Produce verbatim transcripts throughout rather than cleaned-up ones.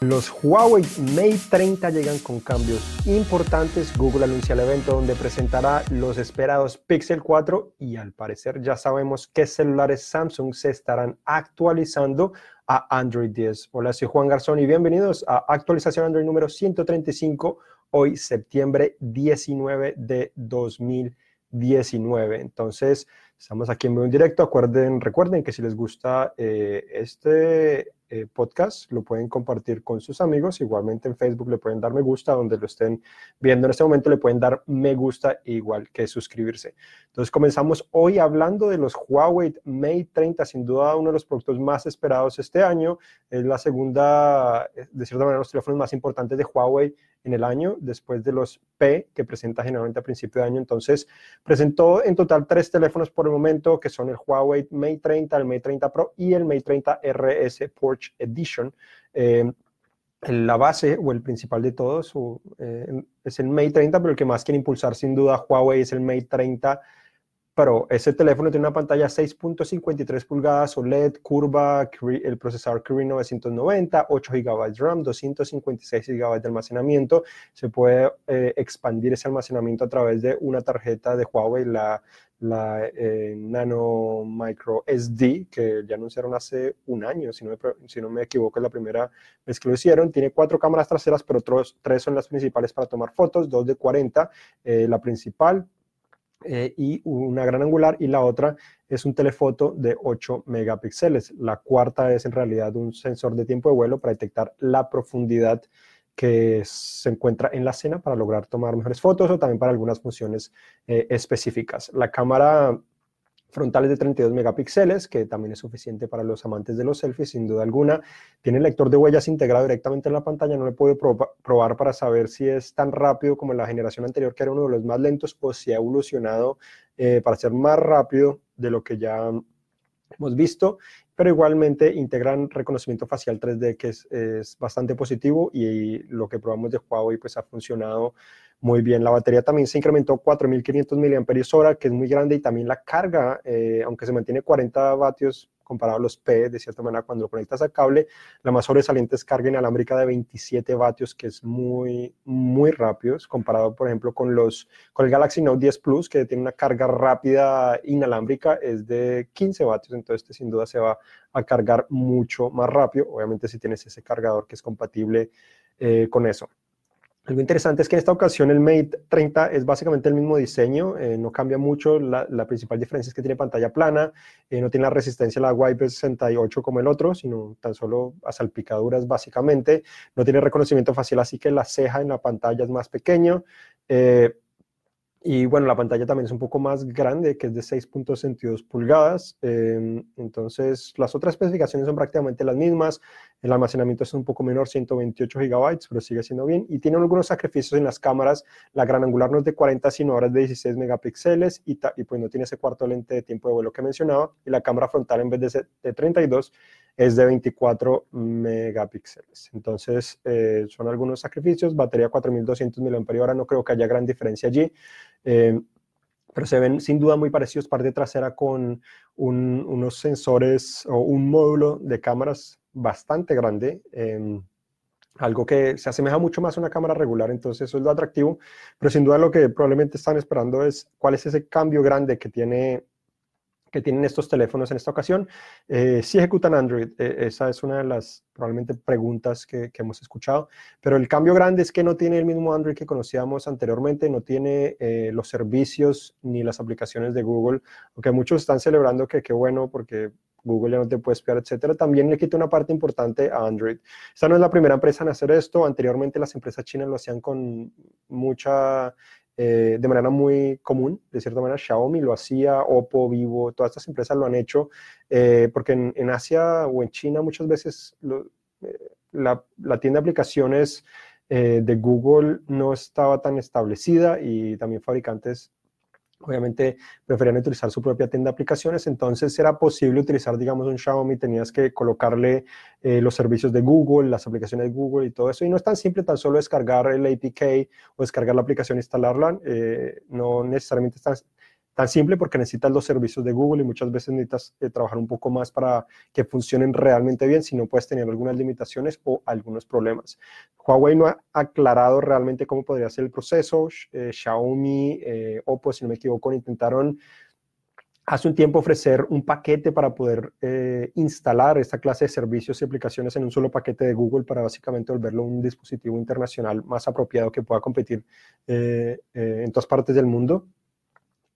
Los Huawei Mate treinta llegan con cambios importantes. Google anuncia el evento donde presentará los esperados Pixel cuatro y al parecer ya sabemos qué celulares Samsung se estarán actualizando a Android diez. Hola, soy Juan Garzón y bienvenidos a Actualización Android número ciento treinta y cinco, hoy septiembre diecinueve de dos mil diecinueve. Entonces, estamos aquí en vivo en directo. Acuerden, recuerden que si les gusta eh, este eh, podcast, lo pueden compartir con sus amigos. Igualmente en Facebook le pueden dar me gusta, donde lo estén viendo en este momento le pueden dar me gusta, igual que suscribirse. Entonces comenzamos hoy hablando de los Huawei Mate treinta, sin duda uno de los productos más esperados este año. Es la segunda, de cierta manera, los teléfonos más importantes de Huawei en el año, después de los P que presenta generalmente a principio de año. Entonces presentó en total tres teléfonos por el momento, que son el Huawei Mate treinta, el Mate treinta Pro y el Mate treinta R S Porsche Edition. Eh, la base o el principal de todos o, eh, es el Mate treinta, pero el que más quiere impulsar sin duda Huawei es el Mate treinta Pro. Ese teléfono tiene una pantalla seis punto cincuenta y tres pulgadas O L E D, curva, el procesador Kirin novecientos noventa, ocho gigas de RAM, doscientos cincuenta y seis gigas de almacenamiento. Se puede eh, expandir ese almacenamiento a través de una tarjeta de Huawei, la, la eh, Nano Micro S D, que ya anunciaron hace un año, si no me, si no me equivoco, es la primera vez que lo hicieron. Tiene cuatro cámaras traseras, pero otros, tres son las principales para tomar fotos, dos de cuarenta, eh, la principal, Eh, y una gran angular, y la otra es un telefoto de ocho megapíxeles. La cuarta es en realidad un sensor de tiempo de vuelo para detectar la profundidad que se encuentra en la escena para lograr tomar mejores fotos o también para algunas funciones eh, específicas. La cámara frontales de treinta y dos megapíxeles, que también es suficiente para los amantes de los selfies, sin duda alguna. Tiene el lector de huellas integrado directamente en la pantalla. No lo he podido probar para saber si es tan rápido como en la generación anterior, que era uno de los más lentos, o si ha evolucionado eh, para ser más rápido de lo que ya hemos visto. Pero igualmente integran reconocimiento facial tres D, que es, es bastante positivo, y, y lo que probamos de Huawei pues ha funcionado muy bien. La batería también se incrementó cuatro mil quinientos miliamperios hora, que es muy grande, y también la carga, eh, aunque se mantiene cuarenta vatios comparado a los P, de cierta manera cuando lo conectas al cable, la más sobresaliente es carga inalámbrica de veintisiete vatios, que es muy, muy rápido, comparado por ejemplo con, los, con el Galaxy Note diez Plus, que tiene una carga rápida inalámbrica, es de quince vatios, entonces este sin duda se va a cargar mucho más rápido, obviamente si tienes ese cargador que es compatible eh, con eso. Algo interesante es que en esta ocasión el Mate treinta es básicamente el mismo diseño, eh, no cambia mucho. La, la principal diferencia es que tiene pantalla plana, eh, no tiene la resistencia a la Wi-Fi sesenta y ocho como el otro, sino tan solo a salpicaduras básicamente. No tiene reconocimiento facial, así que la ceja en la pantalla es más pequeña. Eh, Y bueno, la pantalla también es un poco más grande, que es de seis punto sesenta y dos pulgadas. Eh, entonces, las otras especificaciones son prácticamente las mismas. El almacenamiento es un poco menor, ciento veintiocho gigas, pero sigue siendo bien. Y tiene algunos sacrificios en las cámaras. La gran angular no es de cuarenta, sino ahora es de dieciséis megapíxeles. Y, y pues no tiene ese cuarto lente de tiempo de vuelo que mencionaba. Y la cámara frontal, en vez de, de treinta y dos, es de veinticuatro megapíxeles. Entonces, eh, son algunos sacrificios. Batería cuatro mil doscientos miliamperios hora, no creo que haya gran diferencia allí. Eh, pero se ven sin duda muy parecidos, parte trasera con un, unos sensores o un módulo de cámaras bastante grande, eh, algo que se asemeja mucho más a una cámara regular, entonces eso es lo atractivo, pero sin duda lo que probablemente están esperando es cuál es ese cambio grande que tiene que tienen estos teléfonos en esta ocasión. Eh, si ejecutan Android, eh, esa es una de las probablemente preguntas que, que hemos escuchado, pero el cambio grande es que no tiene el mismo Android que conocíamos anteriormente, no tiene eh, los servicios ni las aplicaciones de Google, aunque muchos están celebrando que qué bueno porque Google ya no te puede espiar, etcétera. También le quita una parte importante a Android. Esta no es la primera empresa en hacer esto, anteriormente las empresas chinas lo hacían con mucha... Eh, de manera muy común, de cierta manera Xiaomi lo hacía, Oppo, Vivo, todas estas empresas lo han hecho, eh, porque en, en Asia o en China muchas veces lo, eh, la, la tienda de aplicaciones eh, de Google no estaba tan establecida y también fabricantes obviamente preferían utilizar su propia tienda de aplicaciones, entonces era posible utilizar, digamos, un Xiaomi, tenías que colocarle eh, los servicios de Google, las aplicaciones de Google y todo eso, y no es tan simple tan solo descargar el A P K o descargar la aplicación e instalarla, eh, no necesariamente es tan, Tan simple porque necesitas los servicios de Google y muchas veces necesitas eh, trabajar un poco más para que funcionen realmente bien, si no puedes tener algunas limitaciones o algunos problemas. Huawei no ha aclarado realmente cómo podría ser el proceso. Eh, Xiaomi, eh, Oppo, si no me equivoco, intentaron hace un tiempo ofrecer un paquete para poder eh, instalar esta clase de servicios y aplicaciones en un solo paquete de Google para básicamente volverlo un dispositivo internacional más apropiado que pueda competir eh, eh, en todas partes del mundo.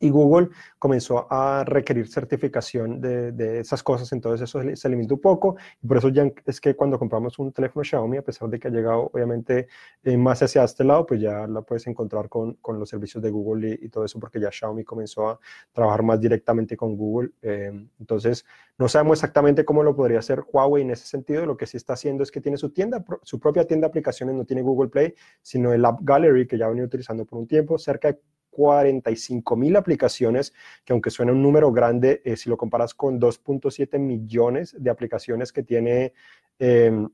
Y Google comenzó a requerir certificación de, de esas cosas, entonces eso se limitó un poco. Y por eso ya es que cuando compramos un teléfono Xiaomi, a pesar de que ha llegado obviamente eh, más hacia este lado, pues ya la puedes encontrar con, con los servicios de Google y, y todo eso, porque ya Xiaomi comenzó a trabajar más directamente con Google. Eh, entonces no sabemos exactamente cómo lo podría hacer Huawei en ese sentido. Lo que sí está haciendo es que tiene su tienda, su propia tienda de aplicaciones, no tiene Google Play, sino el App Gallery, que ya ha venido utilizando por un tiempo, cerca de cuarenta y cinco mil aplicaciones, que aunque suena un número grande, eh, si lo comparas con dos punto siete millones de aplicaciones que tiene eh,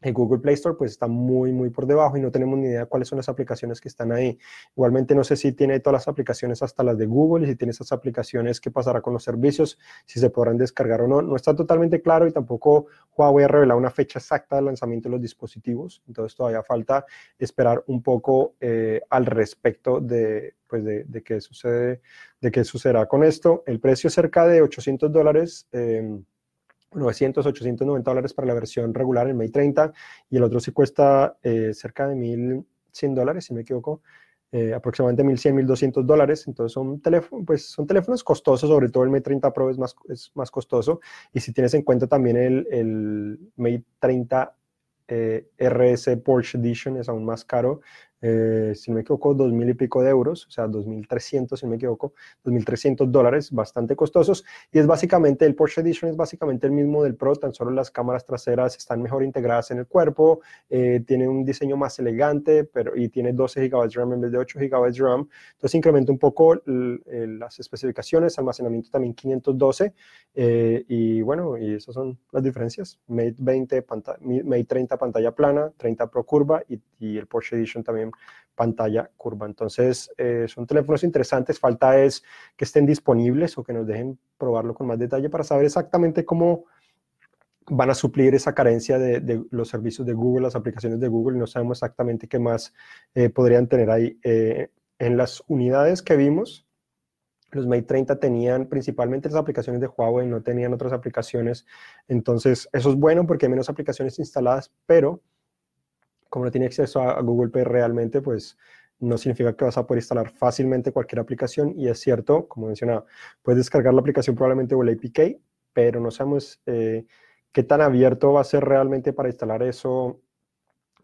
el Google Play Store, pues está muy, muy por debajo y no tenemos ni idea de cuáles son las aplicaciones que están ahí. Igualmente no sé si tiene todas las aplicaciones hasta las de Google y si tiene esas aplicaciones, qué pasará con los servicios, si se podrán descargar o no. No está totalmente claro y tampoco Huawei ha revelado una fecha exacta de lanzamiento de los dispositivos, entonces todavía falta esperar un poco eh, al respecto de... pues de, de qué sucede, de qué sucederá con esto. El precio es cerca de ochocientos dólares, eh, novecientos, ochocientos noventa dólares para la versión regular, el Mate treinta, y el otro sí cuesta eh, cerca de mil cien dólares, si me equivoco, eh, aproximadamente mil cien, mil doscientos dólares. Entonces son, teléfono, pues son teléfonos costosos, sobre todo el Mate treinta Pro es más, es más costoso, y si tienes en cuenta también el, el Mate treinta Eh, R S Porsche Edition es aún más caro, eh, si no me equivoco, dos mil y pico de euros, o sea, dos mil trescientos, si no me equivoco, dos mil trescientos dólares, bastante costosos. Y es básicamente, el Porsche Edition es básicamente el mismo del Pro, tan solo las cámaras traseras están mejor integradas en el cuerpo, eh, tiene un diseño más elegante, pero y tiene doce gigabytes RAM en vez de ocho gigabytes RAM, entonces incrementa un poco el, el, las especificaciones, almacenamiento también quinientos doce, eh, y bueno, y esas son las diferencias. Mate veinte, Mate treinta pantalla plana, treinta Pro curva y, y el Porsche Edition también pantalla curva. Entonces eh, son teléfonos interesantes, falta es que estén disponibles o que nos dejen probarlo con más detalle para saber exactamente cómo van a suplir esa carencia de, de los servicios de Google, las aplicaciones de Google, y no sabemos exactamente qué más eh, podrían tener ahí. Eh, en las unidades que vimos, los Mate treinta tenían principalmente las aplicaciones de Huawei, no tenían otras aplicaciones. Entonces eso es bueno porque hay menos aplicaciones instaladas, pero como no tiene acceso a Google Play realmente, pues no significa que vas a poder instalar fácilmente cualquier aplicación. Y es cierto, como mencionaba, puedes descargar la aplicación probablemente o el A P K, pero no sabemos eh, qué tan abierto va a ser realmente para instalar eso.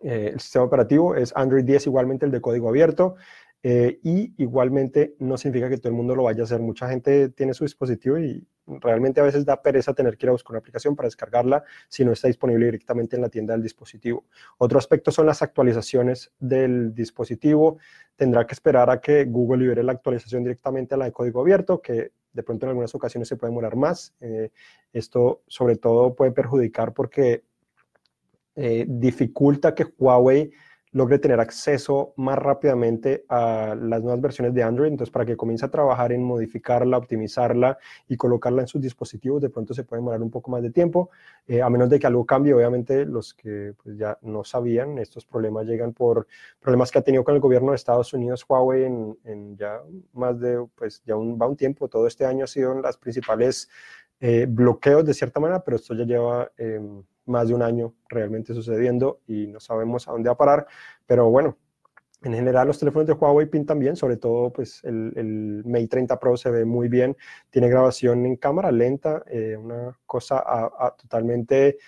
Eh, el sistema operativo es Android diez, igualmente el de código abierto. Eh, y igualmente no significa que todo el mundo lo vaya a hacer. Mucha gente tiene su dispositivo y realmente a veces da pereza tener que ir a buscar una aplicación para descargarla si no está disponible directamente en la tienda del dispositivo. Otro aspecto son las actualizaciones del dispositivo. Tendrá que esperar a que Google libere la actualización directamente a la de código abierto, que de pronto en algunas ocasiones se puede demorar más. Eh, esto sobre todo puede perjudicar porque eh, dificulta que Huawei logre tener acceso más rápidamente a las nuevas versiones de Android. Entonces, para que comience a trabajar en modificarla, optimizarla y colocarla en sus dispositivos, de pronto se puede demorar un poco más de tiempo, eh, a menos de que algo cambie. Obviamente, los que pues, ya no sabían, estos problemas llegan por problemas que ha tenido con el gobierno de Estados Unidos Huawei en, en ya más de, pues ya un, va un tiempo, todo este año ha sido en las principales eh, bloqueos de cierta manera, pero esto ya lleva... Eh, más de un año realmente sucediendo y no sabemos a dónde va a parar, pero bueno, en general los teléfonos de Huawei pintan bien, sobre todo pues el, el Mate treinta Pro se ve muy bien, tiene grabación en cámara lenta, eh, una cosa a, a totalmente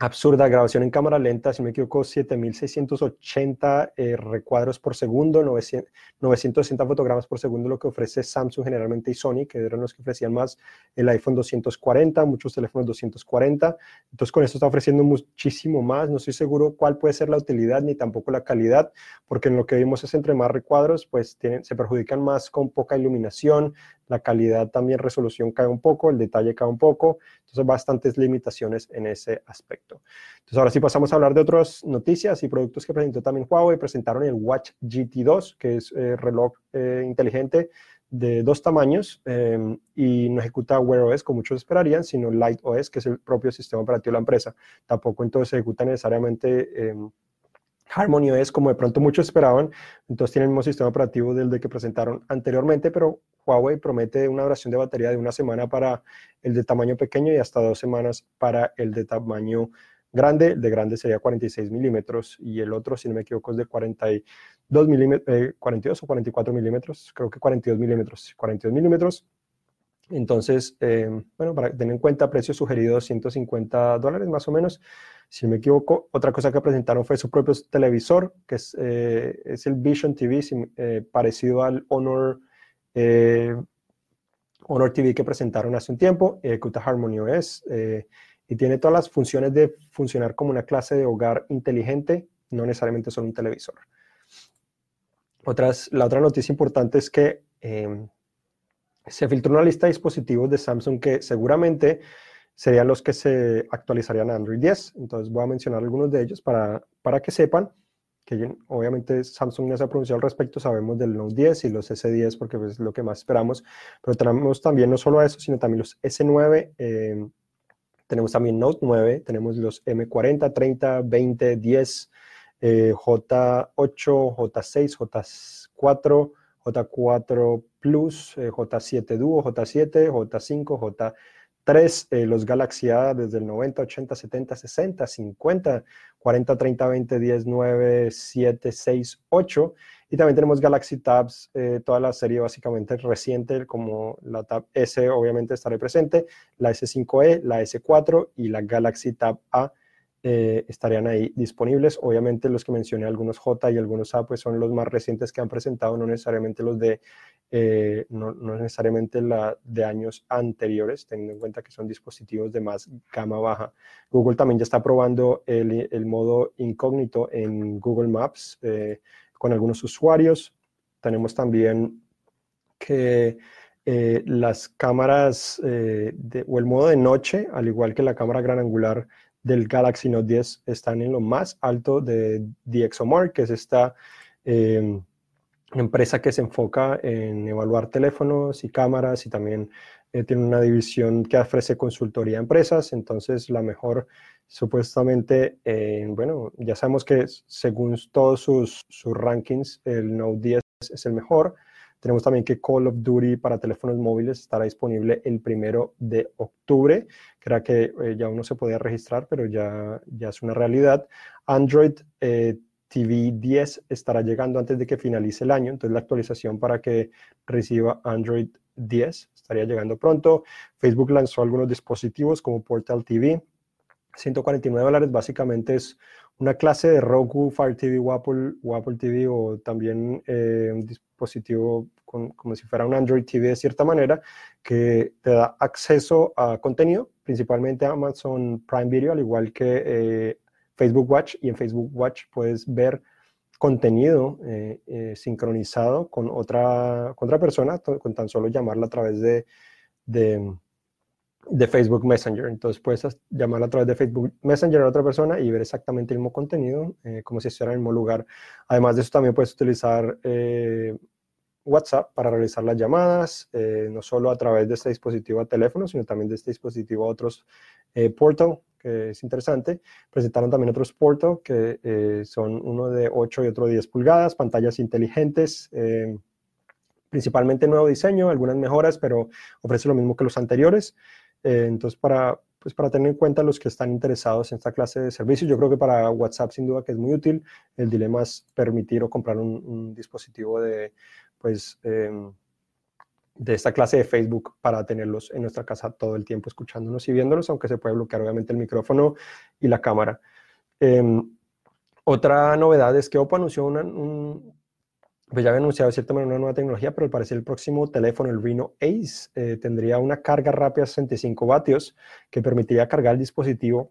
absurda, grabación en cámara lenta, si no me equivoco, siete mil seiscientos ochenta eh, recuadros por segundo, novecientos sesenta fotogramas por segundo, lo que ofrece Samsung generalmente y Sony, que eran los que ofrecían más. El iPhone doscientos cuarenta, muchos teléfonos doscientos cuarenta, entonces con esto está ofreciendo muchísimo más. No estoy seguro cuál puede ser la utilidad ni tampoco la calidad, porque en lo que vimos es entre más recuadros, pues tienen, se perjudican más con poca iluminación, la calidad también, resolución cae un poco, el detalle cae un poco, entonces bastantes limitaciones en ese aspecto. Entonces ahora sí pasamos a hablar de otras noticias y productos que presentó también Huawei. Presentaron el Watch G T dos, que es eh, reloj eh, inteligente de dos tamaños eh, y no ejecuta Wear O S como muchos esperarían, sino LiteOS, que es el propio sistema operativo de la empresa. Tampoco entonces se ejecuta necesariamente eh, Harmony O S como de pronto muchos esperaban. Entonces tienen el mismo sistema operativo del de que presentaron anteriormente, pero Huawei promete una duración de batería de una semana para el de tamaño pequeño y hasta dos semanas para el de tamaño grande. El de grande sería cuarenta y seis milímetros y el otro, si no me equivoco, es de cuarenta y dos milímetros, eh, cuarenta y dos o cuarenta y cuatro milímetros, creo que cuarenta y dos milímetros, cuarenta y dos milímetros. Entonces, eh, bueno, para tener en cuenta, precios sugeridos ciento cincuenta dólares más o menos, si no me equivoco. Otra cosa que presentaron fue su propio televisor, que es, eh, es el Vision T V, eh, parecido al Honor, eh, Honor T V que presentaron hace un tiempo. Ejecuta Harmony O S eh, y tiene todas las funciones de funcionar como una clase de hogar inteligente, no necesariamente solo un televisor. Otras, la otra noticia importante es que eh, se filtró una lista de dispositivos de Samsung que seguramente serían los que se actualizarían a Android diez. Entonces voy a mencionar algunos de ellos para, para que sepan que obviamente Samsung no se ha pronunciado al respecto. Sabemos del Note diez y los S diez porque es lo que más esperamos, pero tenemos también no solo eso, sino también los S nueve, eh, tenemos también Note nueve, tenemos los M cuarenta, treinta, veinte, diez, eh, J ocho, J seis, J cuatro, J cuatro Plus, eh, J siete Duo, J siete, J cinco, J tres, eh, los Galaxy A desde el noventa, ochenta, setenta, sesenta, cincuenta, cuarenta, treinta, veinte, diez, nueve, siete, seis, ocho. Y también tenemos Galaxy Tabs, eh, toda la serie básicamente reciente, como la Tab S obviamente estará presente, la S cinco E, la S cuatro y la Galaxy Tab A. Eh, estarían ahí disponibles. Obviamente los que mencioné, algunos J y algunos A, pues son los más recientes que han presentado, no necesariamente los de eh, no, no necesariamente la de años anteriores, teniendo en cuenta que son dispositivos de más gama baja. Google también ya está probando el, el modo incógnito en Google Maps eh, con algunos usuarios. Tenemos también que eh, las cámaras eh, de, o el modo de noche, al igual que la cámara gran angular del Galaxy Note diez, están en lo más alto de DxOMark, que es esta eh, empresa que se enfoca en evaluar teléfonos y cámaras, y también eh, tiene una división que ofrece consultoría a empresas. Entonces la mejor, supuestamente, eh, bueno, ya sabemos que según todos sus, sus rankings, el Note diez es el mejor. Tenemos también que Call of Duty para teléfonos móviles estará disponible el primero de octubre. Creo que eh, ya uno se podía registrar, pero ya, ya es una realidad. Android eh, TV diez estará llegando antes de que finalice el año. Entonces la actualización para que reciba Android diez estaría llegando pronto. Facebook lanzó algunos dispositivos como Portal T V. ciento cuarenta y nueve dólares, básicamente es una clase de Roku, Fire T V o Apple, o Apple T V, o también eh, un dispositivo con, como si fuera un Android T V de cierta manera, que te da acceso a contenido, principalmente a Amazon Prime Video, al igual que eh, Facebook Watch, y en Facebook Watch puedes ver contenido eh, eh, sincronizado con otra, con otra persona, con tan solo llamarla a través de... de de Facebook Messenger. Entonces puedes llamarla a través de Facebook Messenger a otra persona y ver exactamente el mismo contenido, eh, como si estuviera en el mismo lugar. Además de eso, también puedes utilizar eh, WhatsApp para realizar las llamadas, eh, no solo a través de este dispositivo a teléfono, sino también de este dispositivo a otros eh, Portal, que es interesante. Presentaron también otros Portal, que eh, son uno de ocho y otro de diez pulgadas, pantallas inteligentes, eh, principalmente nuevo diseño, algunas mejoras, pero ofrece lo mismo que los anteriores. Entonces, para, pues para tener en cuenta los que están interesados en esta clase de servicios, yo creo que para WhatsApp sin duda que es muy útil. El dilema es permitir o comprar un, un dispositivo de, pues, eh, de esta clase de Facebook para tenerlos en nuestra casa todo el tiempo escuchándonos y viéndolos, aunque se puede bloquear obviamente el micrófono y la cámara. Eh, otra novedad es que Oppo anunció una... Un, Pues ya había anunciado de cierta manera una nueva tecnología, pero al parecer el próximo teléfono, el Reno Ace, eh, tendría una carga rápida de sesenta y cinco vatios que permitiría cargar el dispositivo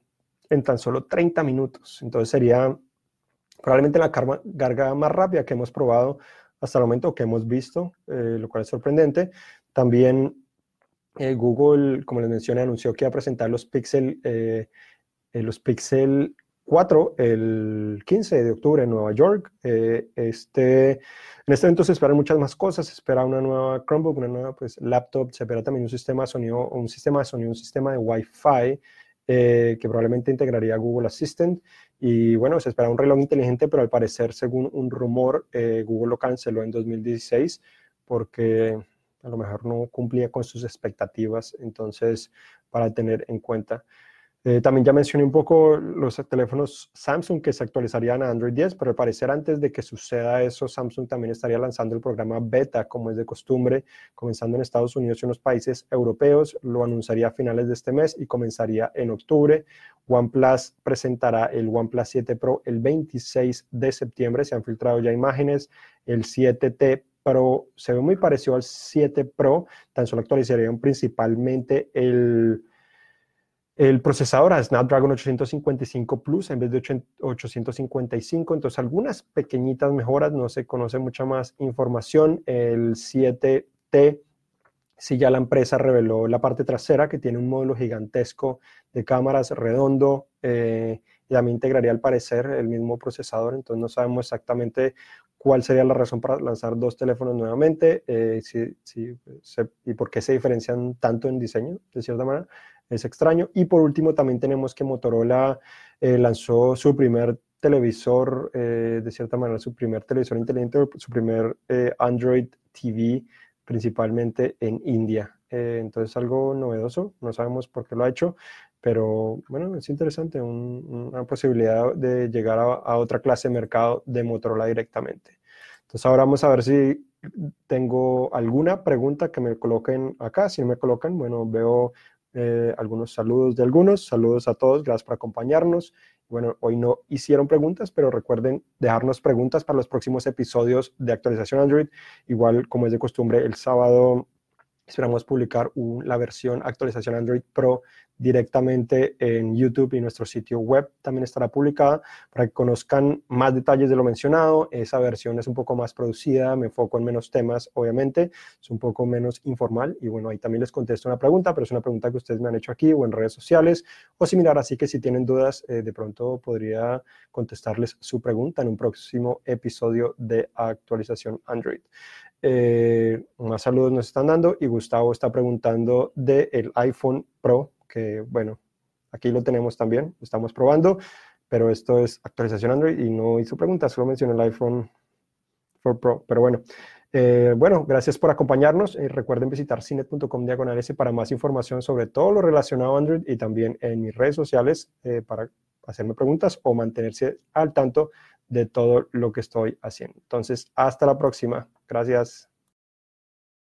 en tan solo treinta minutos. Entonces sería probablemente la carga, carga más rápida que hemos probado hasta el momento, que hemos visto, eh, lo cual es sorprendente. También eh, Google, como les mencioné, anunció que iba a presentar los Pixel, eh, eh, los Pixel cuatro, el quince de octubre en Nueva York. Eh, este, en este evento se esperan muchas más cosas. Se espera una nueva Chromebook, una nueva pues, laptop. Se espera también un sistema de sonido, un sistema de sonido, un sistema de Wi-Fi eh, que probablemente integraría Google Assistant. Y bueno, se espera un reloj inteligente, pero al parecer, según un rumor, eh, Google lo canceló en dos mil dieciséis porque a lo mejor no cumplía con sus expectativas. Entonces, para tener en cuenta. Eh, también ya mencioné un poco los teléfonos Samsung que se actualizarían a Android diez, pero al parecer antes de que suceda eso, Samsung también estaría lanzando el programa beta, como es de costumbre, comenzando en Estados Unidos y unos países europeos. Lo anunciaría a finales de este mes y comenzaría en octubre. OnePlus presentará el OnePlus siete Pro el veintiséis de septiembre. Se han filtrado ya imágenes. El siete T Pro se ve muy parecido al siete Pro, tan solo actualizarían principalmente el... el procesador a Snapdragon ochocientos cincuenta y cinco Plus en vez de ochocientos cincuenta y cinco, entonces algunas pequeñitas mejoras, no se conoce mucha más información. El siete T, si ya la empresa reveló la parte trasera, que tiene un módulo gigantesco de cámaras redondo, eh, y también integraría al parecer el mismo procesador, entonces no sabemos exactamente cuál sería la razón para lanzar dos teléfonos nuevamente, eh, si, si, se, y por qué se diferencian tanto en diseño, de cierta manera. Es extraño. Y por último también tenemos que Motorola eh, lanzó su primer televisor, eh, de cierta manera su primer televisor inteligente, su primer eh, Android T V, principalmente en India. Eh, entonces algo novedoso, no sabemos por qué lo ha hecho, pero bueno, es interesante, un, una posibilidad de llegar a, a otra clase de mercado de Motorola directamente. Entonces ahora vamos a ver si tengo alguna pregunta que me coloquen acá. Si no me colocan, bueno, veo... Eh, algunos saludos de algunos, saludos a todos, gracias por acompañarnos. Bueno, hoy no hicieron preguntas, pero recuerden dejarnos preguntas para los próximos episodios de Actualización Android. Igual, como es de costumbre, el sábado esperamos publicar un, la versión Actualización Android Pro directamente en YouTube, y nuestro sitio web también estará publicada para que conozcan más detalles de lo mencionado. Esa versión es un poco más producida, me enfoco en menos temas, obviamente, es un poco menos informal, y bueno, ahí también les contesto una pregunta, pero es una pregunta que ustedes me han hecho aquí o en redes sociales o similar, así que si tienen dudas, eh, de pronto podría contestarles su pregunta en un próximo episodio de Actualización Android. Eh, más saludos nos están dando, y Gustavo está preguntando de el iPhone Pro, que bueno, aquí lo tenemos también, lo estamos probando, pero esto es Actualización Android y no hizo preguntas, solo mencionó el iPhone cuatro Pro, pero bueno. Eh, bueno, gracias por acompañarnos. Eh, recuerden visitar cinet punto com diagonal ese para más información sobre todo lo relacionado a Android, y también en mis redes sociales eh, para hacerme preguntas o mantenerse al tanto de todo lo que estoy haciendo. Entonces, hasta la próxima. Gracias.